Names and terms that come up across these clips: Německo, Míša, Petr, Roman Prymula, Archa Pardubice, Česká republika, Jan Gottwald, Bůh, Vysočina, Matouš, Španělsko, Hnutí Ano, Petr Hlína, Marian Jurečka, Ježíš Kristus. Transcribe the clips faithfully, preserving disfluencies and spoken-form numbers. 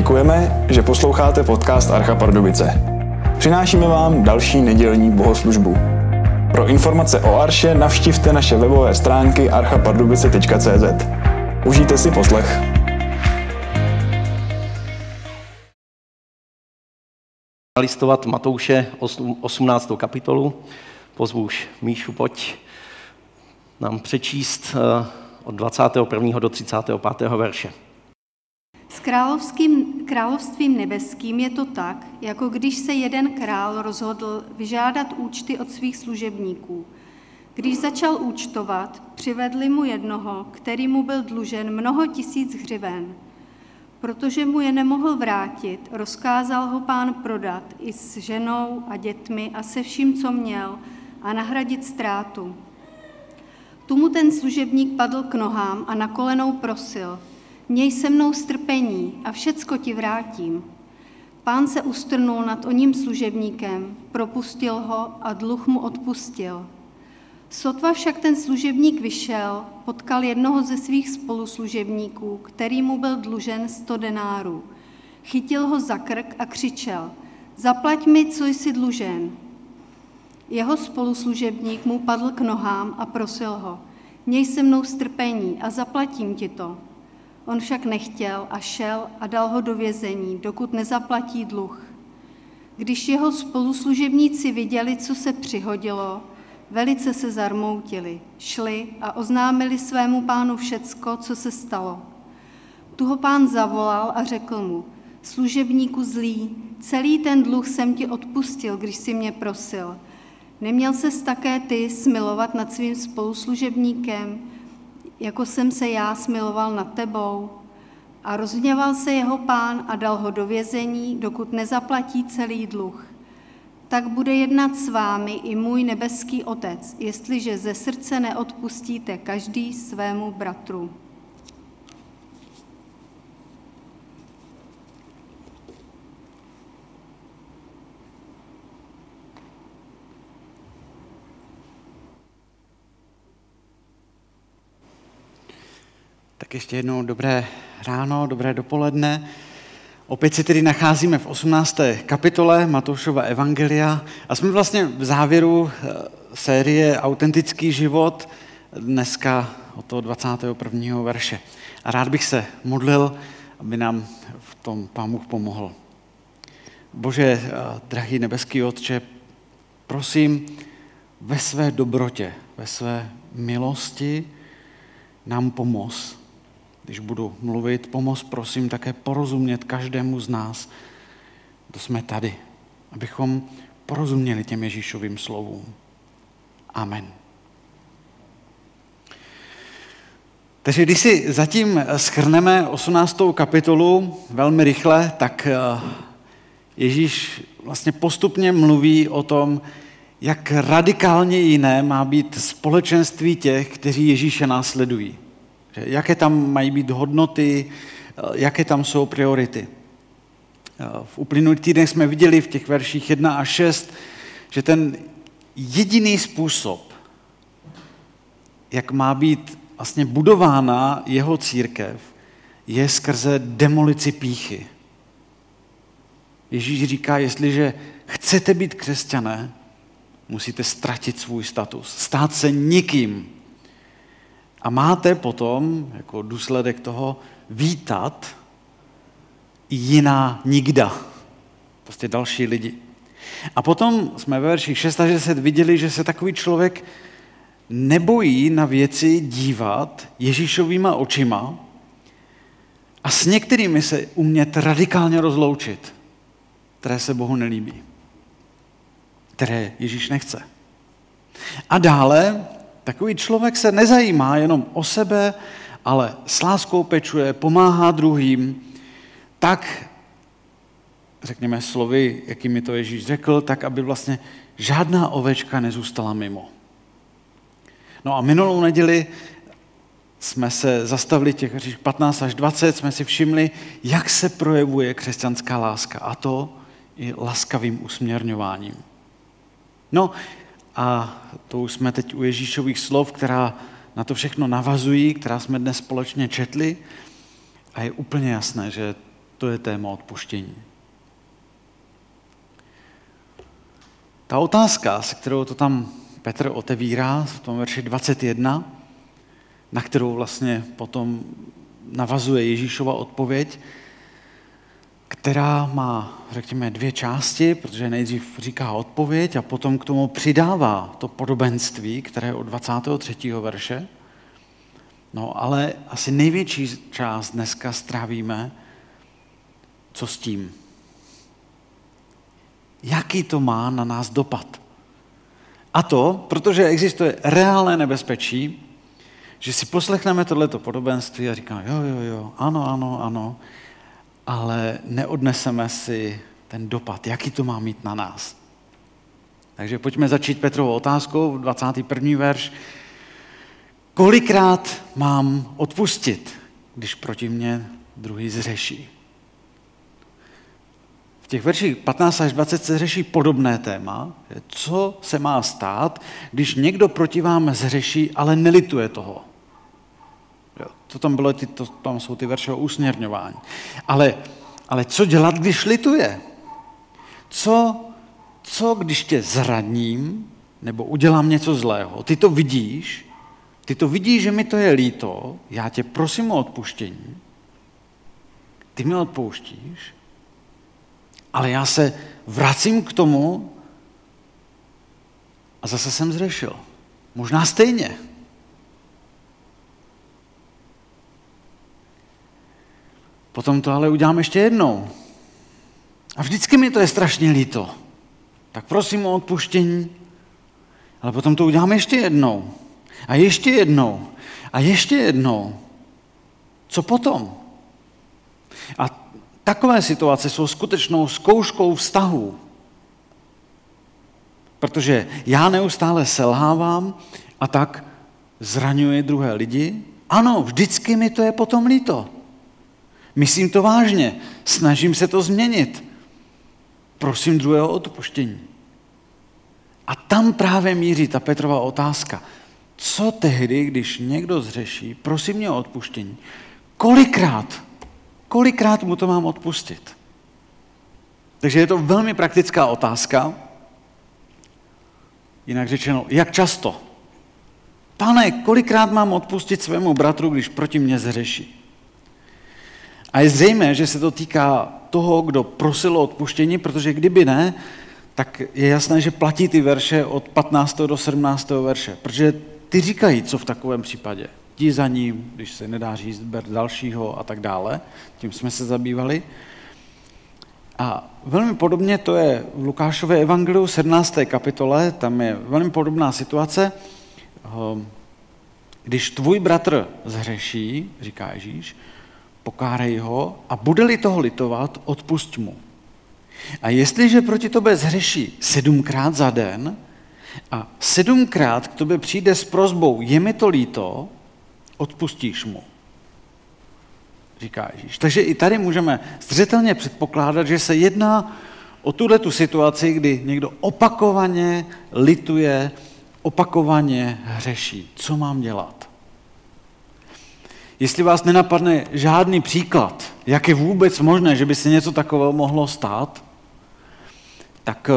Děkujeme, že posloucháte podcast Archa Pardubice. Přinášíme vám další nedělní bohoslužbu. Pro informace o Arše navštivte naše webové stránky archa pardubice tečka cé zet. Užijte si poslech. Listovat Matouše osmnáctou kapitolu. Pozvu už Míšu, pojď nám přečíst od dvacátého prvního do třicátého pátého verše. S královským, královstvím nebeským je to tak, jako když se jeden král rozhodl vyžádat účty od svých služebníků. Když začal účtovat, přivedli mu jednoho, který mu byl dlužen mnoho tisíc hřiven. Protože mu je nemohl vrátit, rozkázal ho pán prodat i s ženou a dětmi a se vším, co měl, a nahradit ztrátu. Tu mu ten služebník padl k nohám a na kolenou prosil: měj se mnou strpení a všecko ti vrátím. Pán se ustrnul nad oním služebníkem, propustil ho a dluh mu odpustil. Sotva však ten služebník vyšel, potkal jednoho ze svých spoluslužebníků, který mu byl dlužen sto denárů. Chytil ho za krk a křičel: zaplať mi, co jsi dlužen. Jeho spoluslužebník mu padl k nohám a prosil ho: měj se mnou strpení a zaplatím ti to. On však nechtěl a šel a dal ho do vězení, dokud nezaplatí dluh. Když jeho spoluslužebníci viděli, co se přihodilo, velice se zarmoutili, šli a oznámili svému pánu všecko, co se stalo. Tu ho pán zavolal a řekl mu: služebníku zlý, celý ten dluh jsem ti odpustil, když jsi mě prosil. Neměl ses také ty smilovat nad svým spoluslužebníkem, jako jsem se já smiloval nad tebou? A rozhněval se jeho pán a dal ho do vězení, dokud nezaplatí celý dluh. Tak bude jednat s vámi i můj nebeský otec, jestliže ze srdce neodpustíte každý svému bratru. Tak ještě jednou dobré ráno, dobré dopoledne. Opět se tedy nacházíme v osmnácté kapitole Matoušova evangelia a jsme vlastně v závěru série Autentický život, dneska od toho dvacátého prvního verše. A rád bych se modlil, aby nám v tom Pán Bůh pomohl. Bože, drahý nebeský Otče, prosím, ve své dobrotě, ve své milosti nám pomoz. Když budu mluvit, pomoz prosím také porozumět každému z nás, kdo jsme tady, abychom porozuměli těm Ježíšovým slovům. Amen. Takže když si zatím shrneme osmnáctou kapitolu velmi rychle, tak Ježíš vlastně postupně mluví o tom, jak radikálně jiné má být společenství těch, kteří Ježíše následují. Jaké tam mají být hodnoty, jaké tam jsou priority. V uplynulých týdnech jsme viděli v těch verších jedna a šest, že ten jediný způsob, jak má být vlastně budována jeho církev, je skrze demolici pýchy. Ježíš říká, jestliže chcete být křesťané, musíte ztratit svůj status, stát se nikým. A máte potom, jako důsledek toho, vítat jiná nikda. Prostě další lidi. A potom jsme ve verších šest až deset viděli, že se takový člověk nebojí na věci dívat Ježíšovýma očima a s některými se umět radikálně rozloučit, které se Bohu nelíbí, které Ježíš nechce. A dále takový člověk se nezajímá jenom o sebe, ale s láskou pečuje, pomáhá druhým. Tak, řekněme slovy, jakými to Ježíš řekl, tak, aby vlastně žádná ovečka nezůstala mimo. No a minulou neděli jsme se zastavili těch patnáct až dvacet, jsme si všimli, jak se projevuje křesťanská láska, a to i laskavým usměrňováním. No, a to už jsme teď u Ježíšových slov, která na to všechno navazují, která jsme dnes společně četli. A je úplně jasné, že to je téma odpuštění. Ta otázka, se kterou to tam Petr otevírá v tom verši dvacet jedna, na kterou vlastně potom navazuje Ježíšova odpověď, která má, řekněme, dvě části, protože nejdřív říká odpověď a potom k tomu přidává to podobenství, které je od dvacátého třetího verše. No, ale asi největší část dneska strávíme, co s tím. Jaký to má na nás dopad? A to, protože existuje reálné nebezpečí, že si poslechneme tohleto podobenství a říkáme jo, jo, jo, ano, ano, ano, ale neodneseme si ten dopad, jaký to má mít na nás. Takže pojďme začít Petrovou otázkou, dvacátý první verš. Kolikrát mám odpustit, když proti mně druhý zřeší? V těch verších patnáct až dvacet se řeší podobné téma, co se má stát, když někdo proti vám zřeší, ale nelituje toho. To tam, bylo, to, tam jsou ty verše o usměrňování. Ale, ale co dělat, když lituje? Co, co, když tě zraním nebo udělám něco zlého? Ty to vidíš, ty to vidíš, že mi to je líto, já tě prosím o odpuštění, ty mě odpouštíš, ale já se vracím k tomu a zase jsem zřešil. Možná stejně. Potom to ale udělám ještě jednou. A vždycky mi to je strašně líto. Tak prosím o odpuštění. Ale potom to udělám ještě jednou. A ještě jednou. A ještě jednou. Co potom? A takové situace jsou skutečnou zkouškou vztahů. Protože já neustále selhávám a tak zraňuji druhé lidi. Ano, vždycky mi to je potom líto. Myslím to vážně, snažím se to změnit. Prosím druhého o odpuštění. A tam právě míří ta Petrova otázka. Co tehdy, když někdo zřeší, prosím mě o odpuštění, kolikrát, kolikrát mu to mám odpustit? Takže je to velmi praktická otázka. Jinak řečeno, jak často? Pane, kolikrát mám odpustit svému bratru, když proti mně zřeší? A je zřejmé, že se to týká toho, kdo prosil o odpuštění, protože kdyby ne, tak je jasné, že platí ty verše od patnáctého do sedmnáctého verše. Protože ty říkají, co v takovém případě. Jdi za ním, když se nedá říct, ber dalšího a tak dále. Tím jsme se zabývali. A velmi podobně to je v Lukášově evangeliu sedmnácté kapitole, tam je velmi podobná situace. Když tvůj bratr zhřeší, říká Ježíš, pokárej ho a bude-li toho litovat, odpusť mu. A jestliže proti tobě zhřeší sedmkrát za den a sedmkrát k tobě přijde s prosbou, je mi to líto, odpustíš mu, říká Ježíš. Takže i tady můžeme zřetelně předpokládat, že se jedná o tuhletu situaci, kdy někdo opakovaně lituje, opakovaně hřeší. Co mám dělat? Jestli vás nenapadne žádný příklad, jak je vůbec možné, že by se něco takového mohlo stát, tak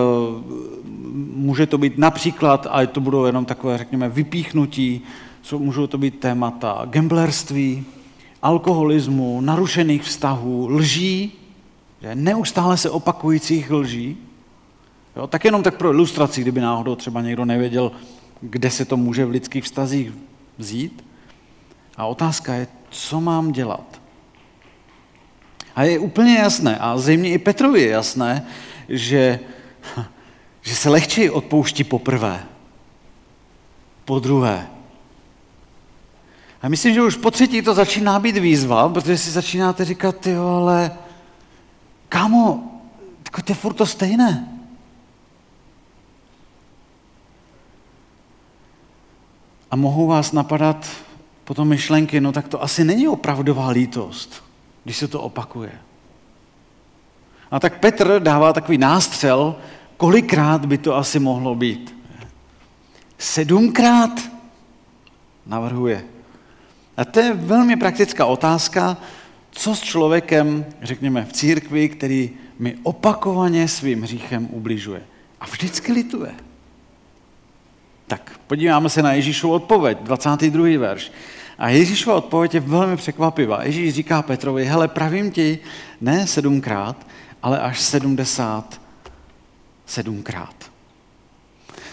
může to být například, a to budou jenom takové, řekněme, vypíchnutí, můžou to být témata gamblerství, alkoholismu, narušených vztahů, lží, neustále se opakujících lží. Jo, tak jenom tak pro ilustraci, kdyby náhodou třeba někdo nevěděl, kde se to může v lidských vztazích vzít. A otázka je, co mám dělat? A je úplně jasné, a zřejmě i Petrovi je jasné, že, že se lehčeji odpouští poprvé, podruhé. A myslím, že už po třetí to začíná být výzva, protože si začínáte říkat, ty ale kámo, to je furt to stejné. A mohou vás napadat potom myšlenky, no tak to asi není opravdová lítost, když se to opakuje. A tak Petr dává takový nástřel, kolikrát by to asi mohlo být. Sedmkrát navrhuje. A to je velmi praktická otázka, co s člověkem, řekněme, v církvi, který mi opakovaně svým hříchem ubližuje a vždycky lituje? Tak, podíváme se na Ježíšovu odpověď, dvacátý druhý verš. A Ježíšova odpověď je velmi překvapivá. Ježíš říká Petrovi, hele, pravím ti, ne sedmkrát, ale až sedmdesát sedmkrát.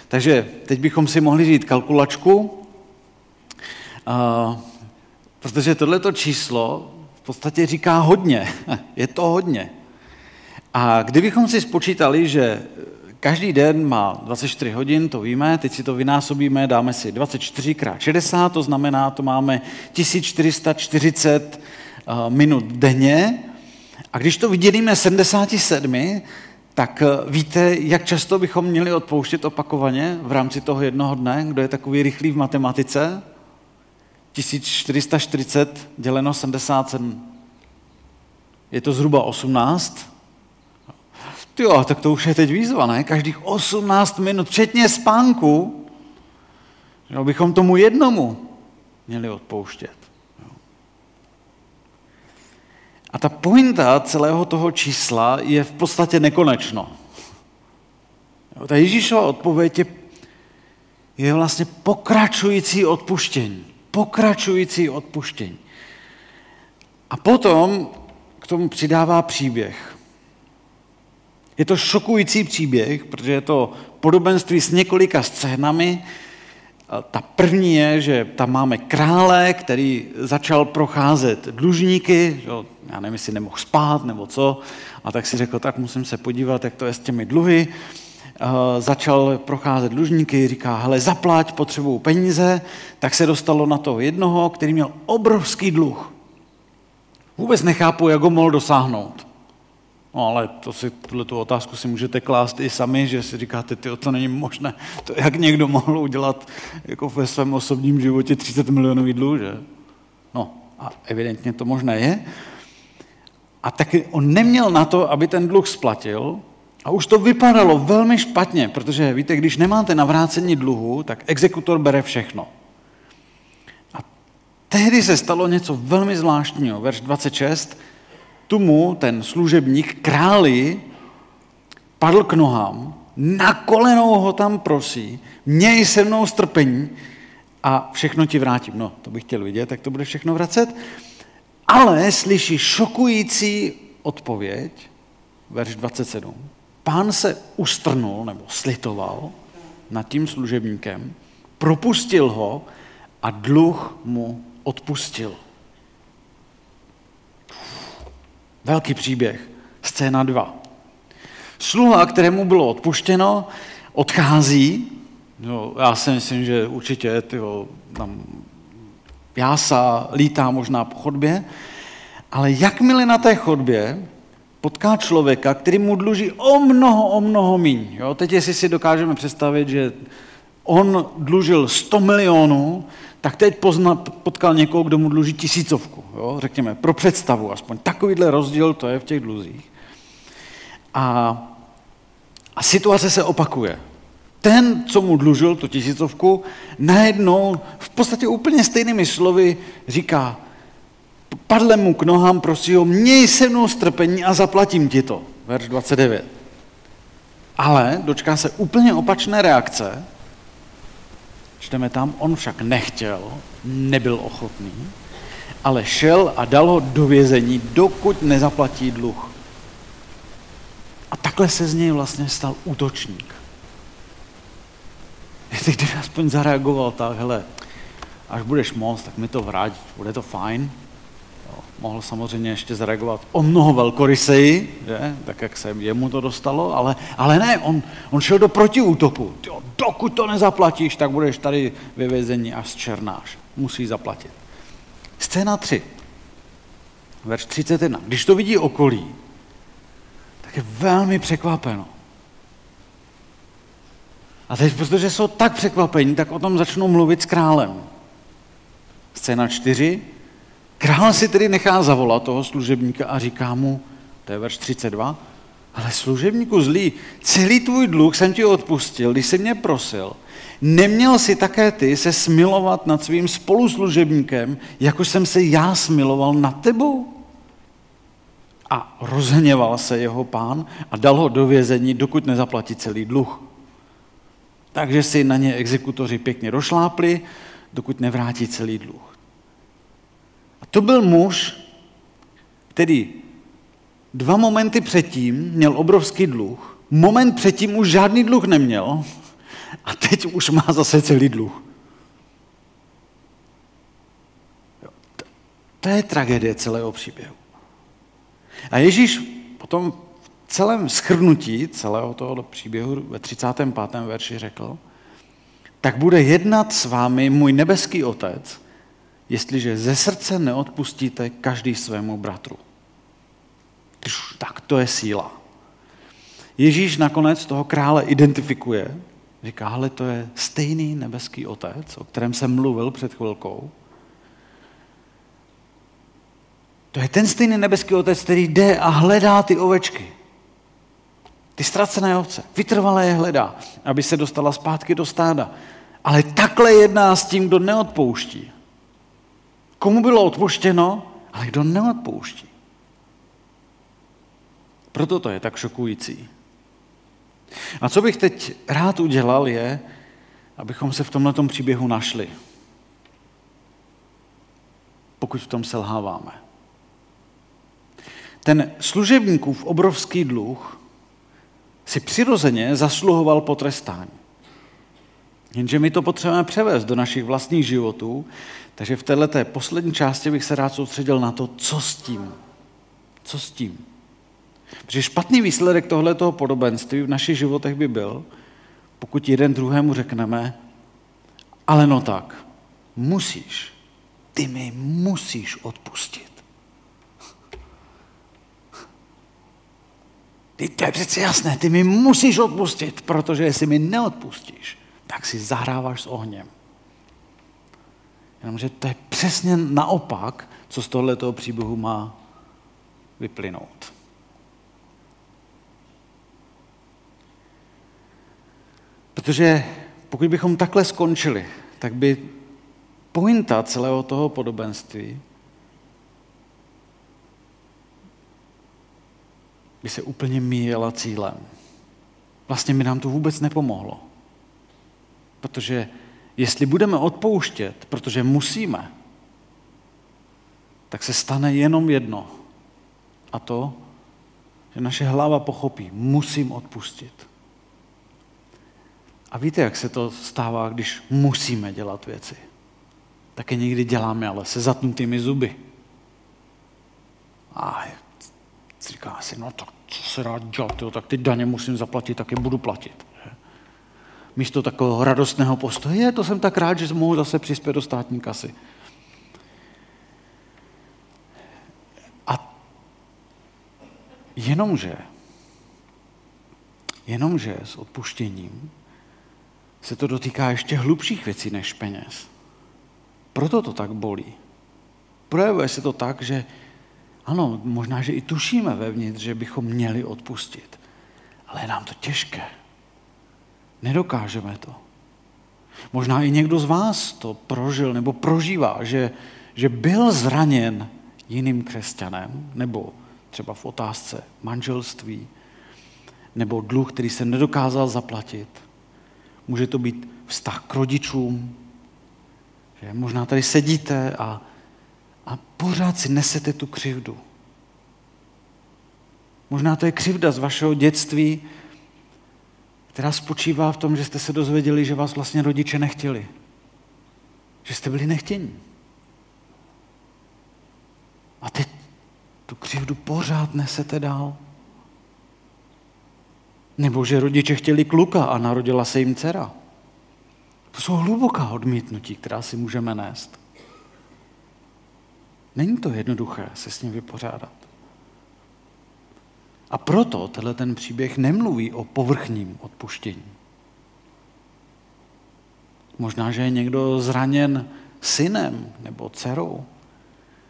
Takže teď bychom si mohli říct kalkulačku, uh, protože tohleto číslo v podstatě říká hodně. Je to hodně. A kdybychom si spočítali, že každý den má dvacet čtyři hodin, to víme, teď si to vynásobíme, dáme si dvacet čtyři krát šedesát, to znamená, to máme tisíc čtyři sta čtyřicet minut denně. A když to vydělíme sedmdesát sedm, tak víte, jak často bychom měli odpouštět opakovaně v rámci toho jednoho dne, kdo je takový rychlý v matematice? tisíc čtyři sta čtyřicet děleno sedmdesát sedm. Je to zhruba osmnáct. Jo, tak to už je teď výzva, ne? Každých osmnáct minut, včetně spánku, že bychom tomu jednomu měli odpouštět. Jo. A ta pointa celého toho čísla je v podstatě nekonečno. Jo, ta Ježíšova odpověď je, je vlastně pokračující odpuštění. Pokračující odpuštění. A potom k tomu přidává příběh. Je to šokující příběh, protože je to podobenství s několika scénami. Ta první je, že tam máme krále, který začal procházet dlužníky, že, já nevím, jestli nemohl spát nebo co, a tak si řekl, tak musím se podívat, jak to je s těmi dluhy. E, začal procházet dlužníky, říká, hele, zaplať, potřebuju peníze, tak se dostalo na toho jednoho, který měl obrovský dluh. Vůbec nechápu, jak ho mohl dosáhnout. No ale to si, tuto otázku si můžete klást i sami, že si říkáte, tyjo, to není možné, to jak někdo mohl udělat jako ve svém osobním životě třicet milionový dluh, že? No a evidentně to možné je. A taky on neměl na to, aby ten dluh splatil a už to vypadalo velmi špatně, protože víte, když nemáte navrácení dluhu, tak exekutor bere všechno. A tehdy se stalo něco velmi zvláštního, verš dvacet šest, tomu ten služebník králi padl k nohám, na kolenou ho tam prosí, měj se mnou strpení a všechno ti vrátím. No, to bych chtěl vidět, tak to bude všechno vracet. Ale slyší šokující odpověď, verš dvacet sedm. Pán se ustrnul nebo slitoval nad tím služebníkem, propustil ho a dluh mu odpustil. Velký příběh, scéna dva. Sluha, kterému bylo odpuštěno, odchází. No, já si myslím, že určitě tyho, tam jása lítá možná po chodbě, ale jakmile na té chodbě potká člověka, který mu dluží o mnoho, o mnoho míň. Jo? Teď, jestli si dokážeme představit, že on dlužil sto milionů, tak teď pozna, potkal někoho, kdo mu dluží tisícovku. Jo? Řekněme, pro představu aspoň. Takovýhle rozdíl to je v těch dluzích. A, a situace se opakuje. Ten, co mu dlužil tu tisícovku, najednou v podstatě úplně stejnými slovy říká, padle mu k nohám, prosí ho, měj se mnou strpení a zaplatím ti to. Verš dvacet devět. Ale dočká se úplně opačné reakce. Čteme tam, on však nechtěl, nebyl ochotný, ale šel a dal ho do vězení, dokud nezaplatí dluh. A takhle se z něj vlastně stal útočník. Kdyby aspoň zareagoval tak, hele, až budeš moc, tak mi to vrať, bude to fajn. Jo, mohl samozřejmě ještě zareagovat o mnoho velkoryseji, že? Tak jak se jemu to dostalo, ale, ale ne, on, on šel do protiútoku. Jo, dokud to nezaplatíš, tak budeš tady ve vězení až zčernáš. Musíš zaplatit. Scéna tři, verš třicet jedna. Když to vidí okolí, tak je velmi překvapeno. A teď, protože jsou tak překvapení, tak o tom začnou mluvit s králem. Scéna čtyři. Král si tedy nechá zavolat toho služebníka a říká mu, to je verš třicet dva, ale služebníku zlý, celý tvůj dluh jsem ti odpustil, když jsi mě prosil. Neměl jsi také ty se smilovat nad svým spoluslužebníkem, jako jsem se já smiloval nad tebou? A rozhněval se jeho pán a dal ho do vězení, dokud nezaplatí celý dluh. Takže si na ně exekutoři pěkně rošlápli, dokud nevrátí celý dluh. A to byl muž, který dva momenty předtím měl obrovský dluh, moment předtím už žádný dluh neměl a teď už má zase celý dluh. To je tragédie celého příběhu. A Ježíš potom v celém shrnutí celého toho příběhu ve třicátém pátém verši řekl, tak bude jednat s vámi můj nebeský otec, jestliže ze srdce neodpustíte každý svému bratru. Tak to je síla. Ježíš nakonec toho krále identifikuje, říká, hele, to je stejný nebeský otec, o kterém jsem mluvil před chvilkou. To je ten stejný nebeský otec, který jde a hledá ty ovečky. Ty ztracené ovce. Vytrvale je hledá, aby se dostala zpátky do stáda. Ale takhle jedná s tím, kdo neodpouští. Komu bylo odpuštěno, ale kdo neodpouští. Proto to je tak šokující. A co bych teď rád udělal je, abychom se v tomhletom příběhu našli. Pokud v tom selháváme. Ten služebníkův obrovský dluh si přirozeně zasluhoval potrestání. Jenže my to potřebujeme převést do našich vlastních životů, takže v této poslední části bych se rád soustředil na to, co s tím. Co s tím? Protože špatný výsledek tohletoho podobenství v našich životech by byl, pokud jeden druhému řekneme, ale no tak, musíš, ty mi musíš odpustit. To je přece jasné, ty mi musíš odpustit, protože jestli mi neodpustíš, tak si zahráváš s ohněm. Jenomže to je přesně naopak, co z tohoto příběhu má vyplynout. Protože pokud bychom takhle skončili, tak by pointa celého toho podobenství by se úplně míjela cílem. Vlastně by nám to vůbec nepomohlo. Protože jestli budeme odpouštět, protože musíme, tak se stane jenom jedno. A to, že naše hlava pochopí, musím odpustit. A víte, jak se to stává, když musíme dělat věci? Taky někdy děláme, ale se zatnutými zuby. A říká si, no tak co se rád dělat, jo, tak ty daně musím zaplatit, tak je budu platit. Že? Místo takového radostného postoje, je, to jsem tak rád, že mohu zase přispět do státní kasy. A jenomže, jenomže s odpuštěním se to dotýká ještě hlubších věcí než peněz. Proto to tak bolí. Projevuje se to tak, že ano, možná, že i tušíme vevnitř, že bychom měli odpustit. Ale je nám to těžké. Nedokážeme to. Možná i někdo z vás to prožil nebo prožívá, že, že byl zraněn jiným křesťanem, nebo třeba v otázce manželství, nebo dluh, který se nedokázal zaplatit. Může to být vztah k rodičům. Že možná tady sedíte a A pořád si nesete tu křivdu. Možná to je křivda z vašeho dětství, která spočívá v tom, že jste se dozvěděli, že vás vlastně rodiče nechtěli. Že jste byli nechtění. A teď tu křivdu pořád nesete dál. Nebo že rodiče chtěli kluka a narodila se jim dcera. To jsou hluboká odmítnutí, která si můžeme nést. Není to jednoduché se s ním vypořádat. A proto tenhle ten příběh nemluví o povrchním odpuštění. Možná, že je někdo zraněn synem nebo dcerou,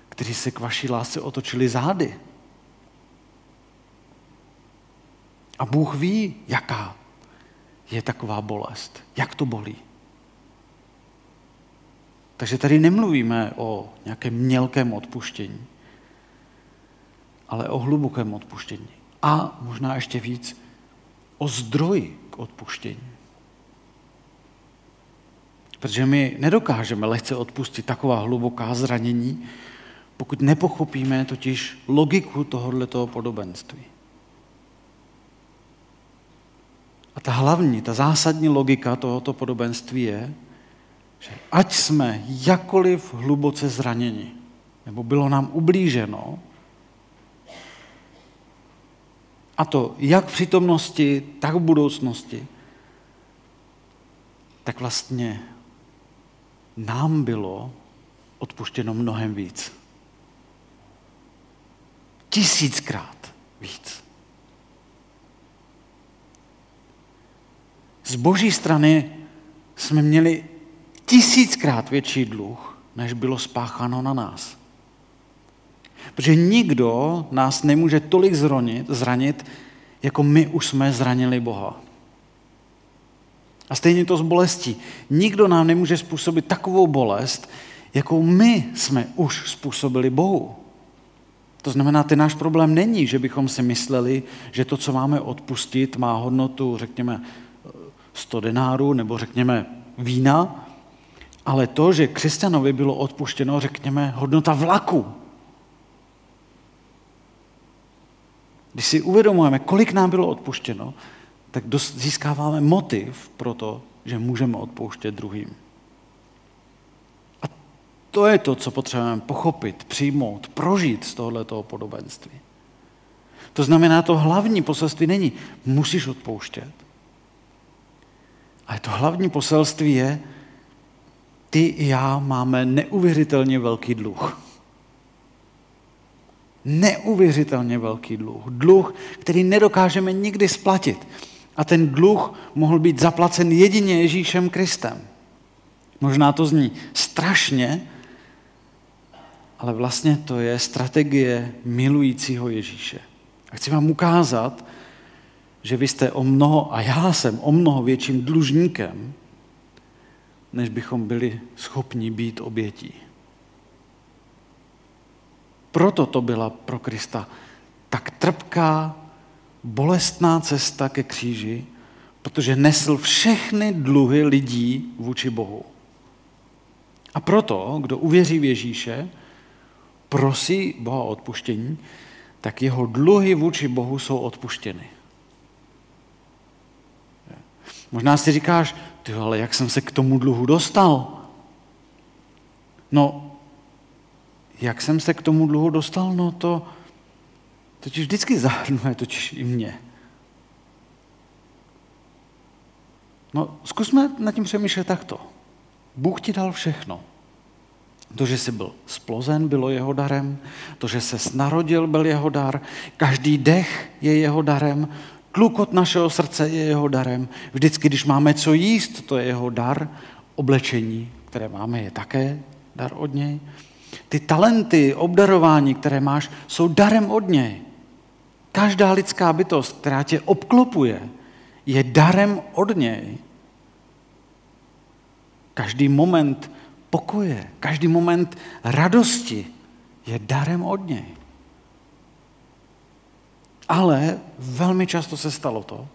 kteří se k vaší lásce otočili zády. A Bůh ví, jaká je taková bolest, jak to bolí. Takže tady nemluvíme o nějakém mělkém odpuštění, ale o hlubokém odpuštění. A možná ještě víc o zdroji k odpuštění. Protože my nedokážeme lehce odpustit taková hluboká zranění, pokud nepochopíme totiž logiku tohoto podobenství. A ta hlavní, ta zásadní logika tohoto podobenství je, že ať jsme jakkoliv hluboce zraněni, nebo bylo nám ublíženo, a to jak v přítomnosti, tak v budoucnosti, tak vlastně nám bylo odpuštěno mnohem víc. Tisíckrát víc. Z boží strany jsme měli tisíckrát větší dluh, než bylo spácháno na nás. Protože nikdo nás nemůže tolik zranit, zranit, jako my už jsme zranili Boha. A stejně to s bolestí. Nikdo nám nemůže způsobit takovou bolest, jakou my jsme už způsobili Bohu. To znamená, ten náš problém není, že bychom si mysleli, že to, co máme odpustit, má hodnotu, řekněme, sto denárů, nebo řekněme vína, ale to, že křesťanovi bylo odpuštěno, řekněme, hodnota vlaku. Když si uvědomujeme, kolik nám bylo odpuštěno, tak získáváme motiv pro to, že můžeme odpouštět druhým. A to je to, co potřebujeme pochopit, přijmout, prožít z tohoto podobenství. To znamená, to hlavní poselství není, musíš odpouštět. Ale to hlavní poselství je, ty i já máme neuvěřitelně velký dluh. Neuvěřitelně velký dluh. Dluh, který nedokážeme nikdy splatit. A ten dluh mohl být zaplacen jedině Ježíšem Kristem. Možná to zní strašně, ale vlastně to je strategie milujícího Ježíše. A chci vám ukázat, že vy jste o mnoho, a já jsem o mnoho větším dlužníkem, než bychom byli schopni být obětí. Proto to byla pro Krista tak trpká, bolestná cesta ke kříži, protože nesl všechny dluhy lidí vůči Bohu. A proto, kdo uvěří v Ježíše, prosí Boha o odpuštění, tak jeho dluhy vůči Bohu jsou odpuštěny. Možná si říkáš, ty, ale jak jsem se k tomu dluhu dostal? No, jak jsem se k tomu dluhu dostal? No to totiž vždycky zahrnuje, totiž i mě. No, zkusme nad tím přemýšlet takto. Bůh ti dal všechno. To, že jsi byl splozen, bylo jeho darem. To, že ses narodil, byl jeho dar. Každý dech je jeho darem. Tlukot našeho srdce je jeho darem. Vždycky, když máme co jíst, to je jeho dar. Oblečení, které máme, je také dar od něj. Ty talenty, obdarování, které máš, jsou darem od něj. Každá lidská bytost, která tě obklopuje, je darem od něj. Každý moment pokoje, každý moment radosti je darem od něj. Ale velmi často se stalo to,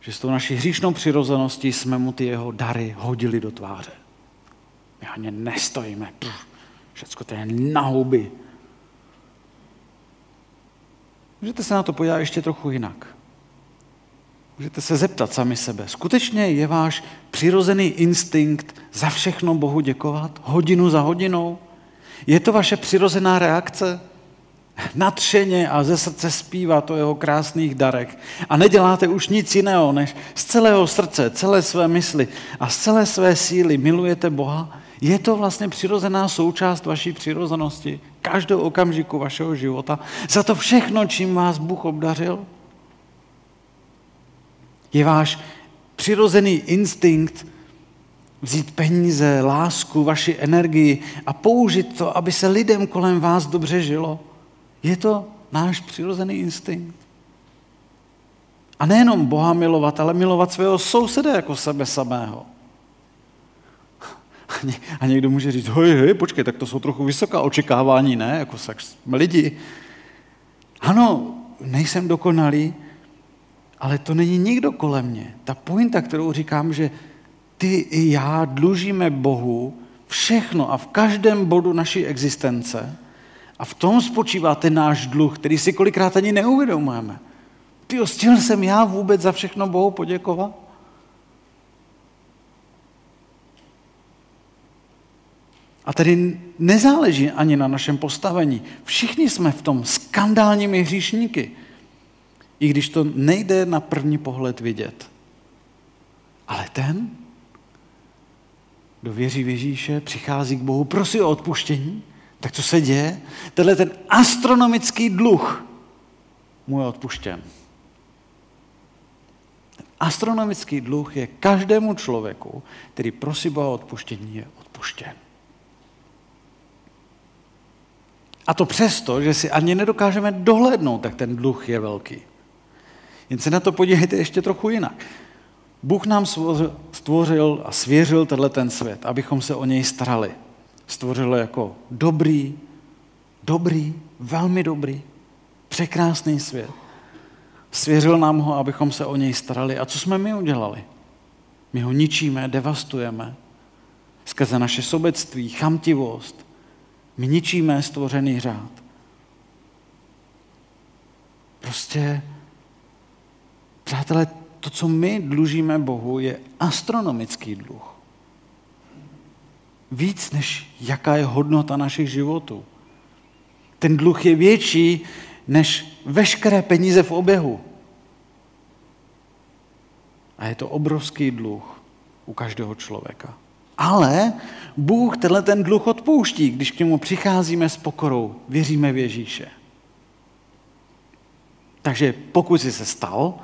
že s tou naší hříšnou přirozeností jsme mu ty jeho dary hodili do tváře. My ho ně nestojíme. Pff, všecko to je na huby. Můžete se na to podívat ještě trochu jinak. Můžete se zeptat sami sebe. Skutečně je váš přirozený instinkt za všechno Bohu děkovat? Hodinu za hodinou? Je to vaše přirozená reakce? Nadšeně a ze srdce zpívat o jeho krásných darech. A neděláte už nic jiného, než z celého srdce, celé své mysli a z celé své síly milujete Boha. Je to vlastně přirozená součást vaší přirozenosti, každou okamžiku vašeho života, za to všechno, čím vás Bůh obdařil? Je váš přirozený instinkt vzít peníze, lásku, vaši energii a použít to, aby se lidem kolem vás dobře žilo? Je to náš přirozený instinkt. A nejenom Boha milovat, ale milovat svého souseda jako sebe samého. A, ně, a někdo může říct, hej, hej, počkej, tak to jsou trochu vysoká očekávání, ne? Jako jsme lidi. Ano, nejsem dokonalý, ale to není nikdo kolem mě. Ta pointa, kterou říkám, že ty i já dlužíme Bohu všechno a v každém bodu naší existence a v tom spočívá ten náš dluh, který si kolikrát ani neuvědomujeme. Tyjo, stihl jsem já vůbec za všechno Bohu poděkovat? A tady nezáleží ani na našem postavení. Všichni jsme v tom skandálními hříšníky, i když to nejde na první pohled vidět. Ale ten, kdo věří v Ježíše, přichází k Bohu, prosí o odpuštění, tak co se děje? Tenhle ten astronomický dluh mu je odpuštěn. Ten astronomický dluh je každému člověku, který prosí Boha o odpuštění, je odpuštěn. A to přesto, že si ani nedokážeme dohlédnout, tak ten dluh je velký. Jen se na to podívejte ještě trochu jinak. Bůh nám stvořil a svěřil ten svět, abychom se o něj starali. Stvořil jako dobrý, dobrý, velmi dobrý, překrásný svět. Svěřil nám ho, abychom se o něj starali. A co jsme my udělali? My ho ničíme, devastujeme. Skrze naše sobectví, chamtivost. My ničíme stvořený řád. Prostě, přátelé, to, co my dlužíme Bohu, je astronomický dluh. Víc, než jaká je hodnota našich životů. Ten dluh je větší, než veškeré peníze v oběhu. A je to obrovský dluh u každého člověka. Ale Bůh tenhle ten dluh odpouští, když k němu přicházíme s pokorou, věříme v Ježíše. Takže pokud jsi se stal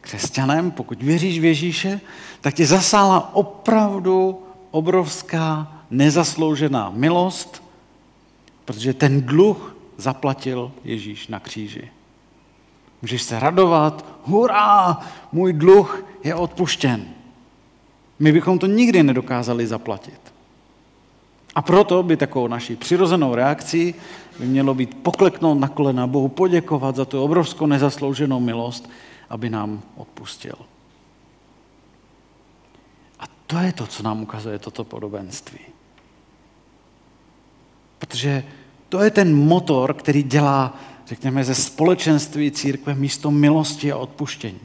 křesťanem, pokud věříš v Ježíše, tak tě zasáhla opravdu obrovská nezasloužená milost, protože ten dluh zaplatil Ježíš na kříži. Můžeš se radovat, hurá, můj dluh je odpuštěn. My bychom to nikdy nedokázali zaplatit. A proto by takovou naší přirozenou reakcí by mělo být pokleknout na kolena Bohu, poděkovat za tu obrovskou nezaslouženou milost, aby nám odpustil. A to je to, co nám ukazuje toto podobenství. Protože to je ten motor, který dělá, řekněme, ze společenství církve místo milosti a odpuštění.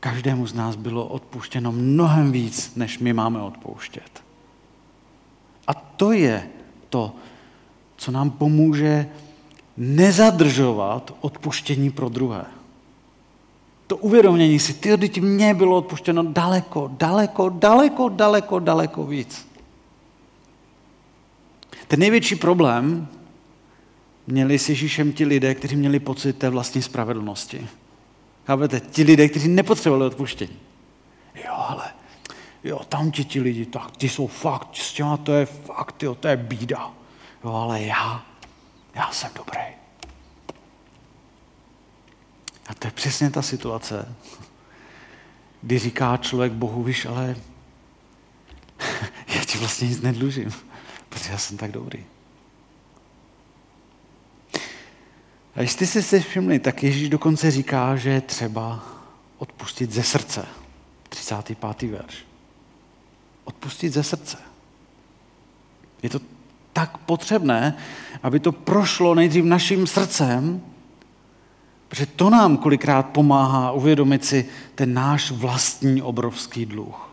Každému z nás bylo odpuštěno mnohem víc, než my máme odpouštět. A to je to, co nám pomůže nezadržovat odpuštění pro druhé. To uvědomění si, ty lidi, mně bylo odpuštěno daleko, daleko, daleko, daleko, daleko víc. Ten největší problém měli s Ježíšem ti lidé, kteří měli pocit té vlastní spravedlnosti. Chápete, ti lidé, kteří nepotřebovali odpuštění. Jo, ale jo, tam ti ti lidi, tak ty jsou fakt, s těma to je fakt, jo, to je bída. Jo, ale já, já jsem dobrý. A to je přesně ta situace, kdy říká člověk Bohu, víš, ale já ti vlastně nic nedlužím, protože já jsem tak dobrý. A jestli jste se všimli, tak Ježíš dokonce říká, že je třeba odpustit ze srdce. třicátý pátý verš. Odpustit ze srdce. Je to tak potřebné, aby to prošlo nejdřív naším srdcem, protože to nám kolikrát pomáhá uvědomit si ten náš vlastní obrovský dluh.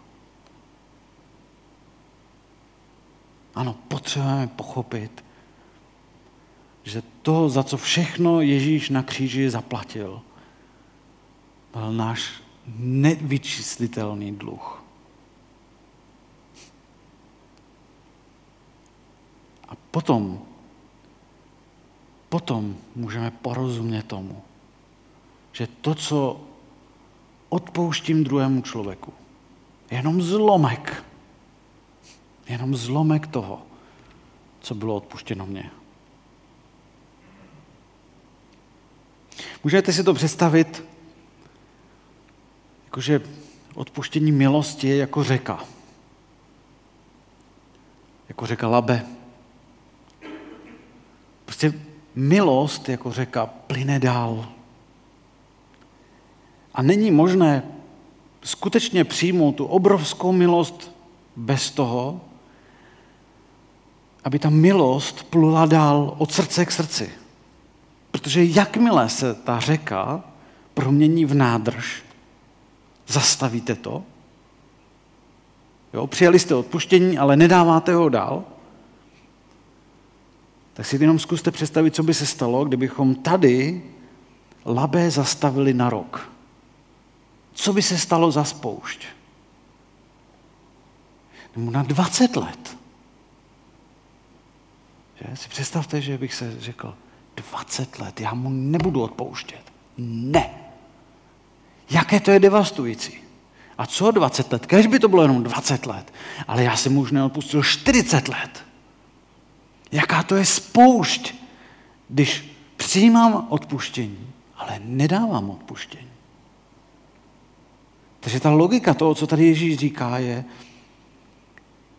Ano, potřebujeme pochopit, že to, za co všechno Ježíš na kříži zaplatil, byl náš nevyčíslitelný dluh. A potom, potom můžeme porozumět tomu, že to, co odpouštím druhému člověku, je jenom zlomek, jenom zlomek toho, co bylo odpuštěno mně. Můžete si to představit, jakože odpuštění milosti je jako řeka. jako řeka Labe. Prostě milost jako řeka plyne dál. A není možné skutečně přijmout tu obrovskou milost bez toho, aby ta milost plula dál od srdce k srdci. Protože jakmile se ta řeka promění v nádrž, zastavíte to, jo, přijali jste odpuštění, ale nedáváte ho dál, tak si jenom zkuste představit, co by se stalo, kdybychom tady Labé zastavili na rok. Co by se stalo za spoušť? Nebo na dvacet let. Že? Si představte, že bych se řekl, dvacet let, já mu nebudu odpouštět. Ne. Jaké to je devastující. A co dvacet let? Kéž by to bylo jenom dvacet let. Ale já jsem mu už neodpustil čtyřicet let. Jaká to je spoušť, když přijímám odpuštění, ale nedávám odpuštění. Takže ta logika toho, co tady Ježíš říká, je,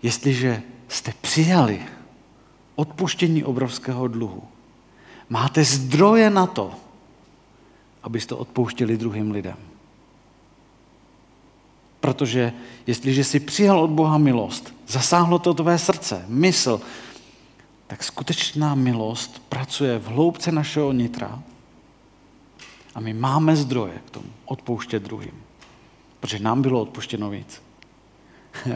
jestliže jste přijali odpuštění obrovského dluhu, máte zdroje na to, abyste odpouštěli druhým lidem. Protože jestliže jsi přijal od Boha milost, zasáhlo to tvé srdce, mysl, tak skutečná milost pracuje v hloubce našeho nitra a my máme zdroje k tomu odpouštět druhým. Protože nám bylo odpuštěno víc.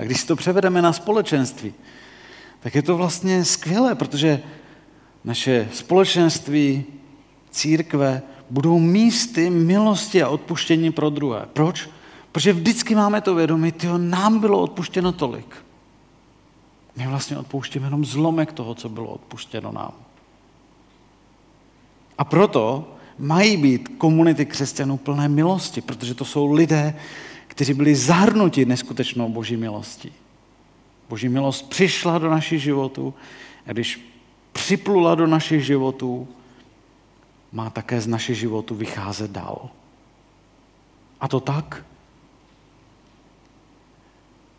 A když si to převedeme na společenství, tak je to vlastně skvělé, protože naše společenství, církve budou místy milosti a odpuštění pro druhé. Proč? Protože vždycky máme to vědomí, tyjo, nám bylo odpuštěno tolik. My vlastně odpouštíme jenom zlomek toho, co bylo odpuštěno nám. A proto mají být komunity křesťanů plné milosti, protože to jsou lidé, kteří byli zahrnuti neskutečnou boží milostí. Boží milost přišla do našich životů a když připlula do našich životů, má také z našich životů vycházet dál. A to tak,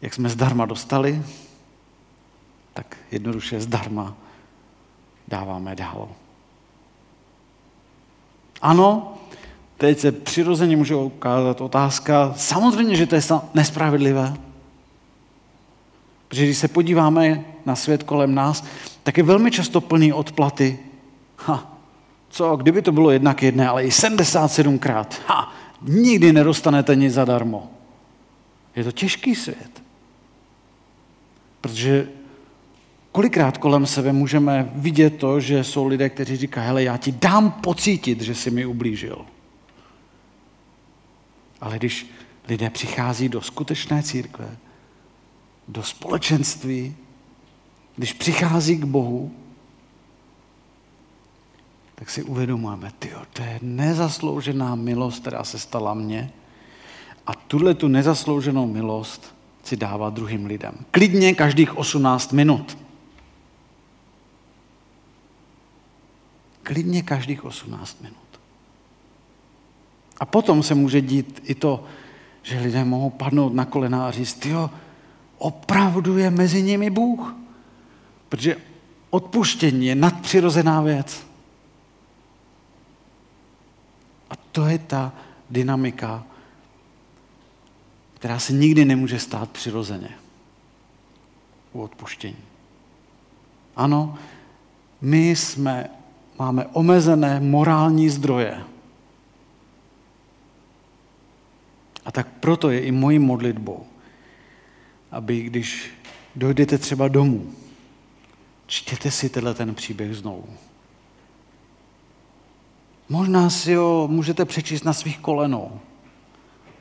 jak jsme zdarma dostali, tak jednoduše zdarma dáváme dál. Ano, teď se přirozeně může ukázat otázka, samozřejmě, že to je nespravedlivé. Protože když se podíváme na svět kolem nás, tak je velmi často plný odplaty. Ha, co, kdyby to bylo jednak jedné, ale i sedmdesát sedmkrát. Ha, nikdy nedostanete nic zadarmo. Je to těžký svět. Protože kolikrát kolem sebe můžeme vidět to, že jsou lidé, kteří říkají, hele, já ti dám pocítit, že jsi mi ublížil. Ale když lidé přichází do skutečné církve, do společenství, když přichází k Bohu, tak si uvědomujeme, tyjo, to je nezasloužená milost, která se stala mně, a tuhle tu nezaslouženou milost si dává druhým lidem. Klidně každých osmnáct minut. Klidně každých osmnáct minut. A potom se může dít i to, že lidé mohou padnout na kolena a říct, tyjo, opravdu je mezi nimi Bůh. Protože odpuštění je nadpřirozená věc. A to je ta dynamika, která se nikdy nemůže stát přirozeně u odpuštění. Ano, my jsme, máme omezené morální zdroje. A tak proto je i mojí modlitbou, aby když dojdete třeba domů, čtěte si tenhle ten příběh znovu. Možná si ho můžete přečíst na svých kolenou.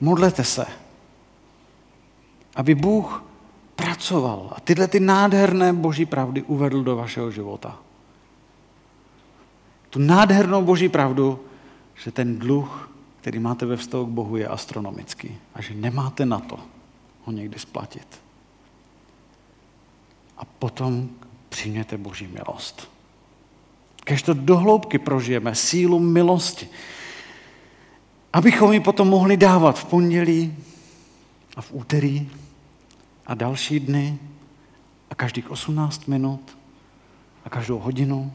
Modlete se, aby Bůh pracoval a tyhle ty nádherné boží pravdy uvedl do vašeho života. Tu nádhernou boží pravdu, že ten dluh, který máte ve vztahu k Bohu, je astronomický a že nemáte na to ho někdy splatit. A potom přijměte boží milost. Když to dohloubky prožijeme, sílu milosti, abychom ji potom mohli dávat v pondělí a v úterý a další dny a každých osmnáct minut a každou hodinu.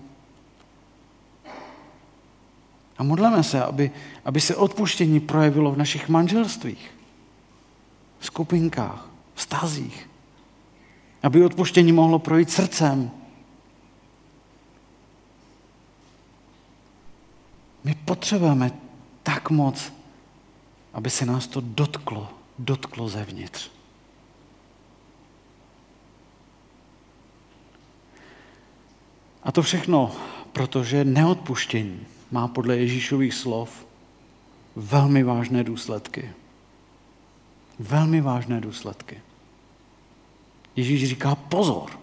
A modleme se, aby, aby se odpuštění projevilo v našich manželstvích, skupinkách, vztazích. Aby odpuštění mohlo projít srdcem. My potřebujeme tak moc, aby se nás to dotklo, dotklo zevnitř. A to všechno, protože neodpuštění má podle Ježíšových slov velmi vážné důsledky. Velmi vážné důsledky. Ježíš říká pozor.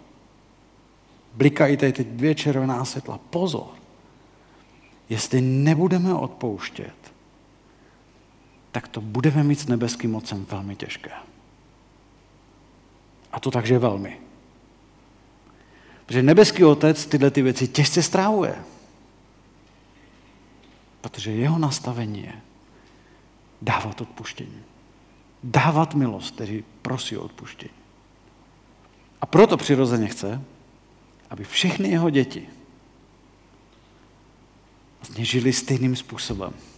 Blikají tady teď dvě červená světla. Pozor. Jestli nebudeme odpouštět, tak to budeme mít s nebeským mocem velmi těžké. A to takže velmi. Protože nebeský otec tyhle ty věci těžce strávuje. Protože jeho nastavení je dávat odpuštění. Dávat milost, kteří prosí o odpuštění. A proto přirozeně chce, aby všechny jeho děti vlastně žili stejným způsobem.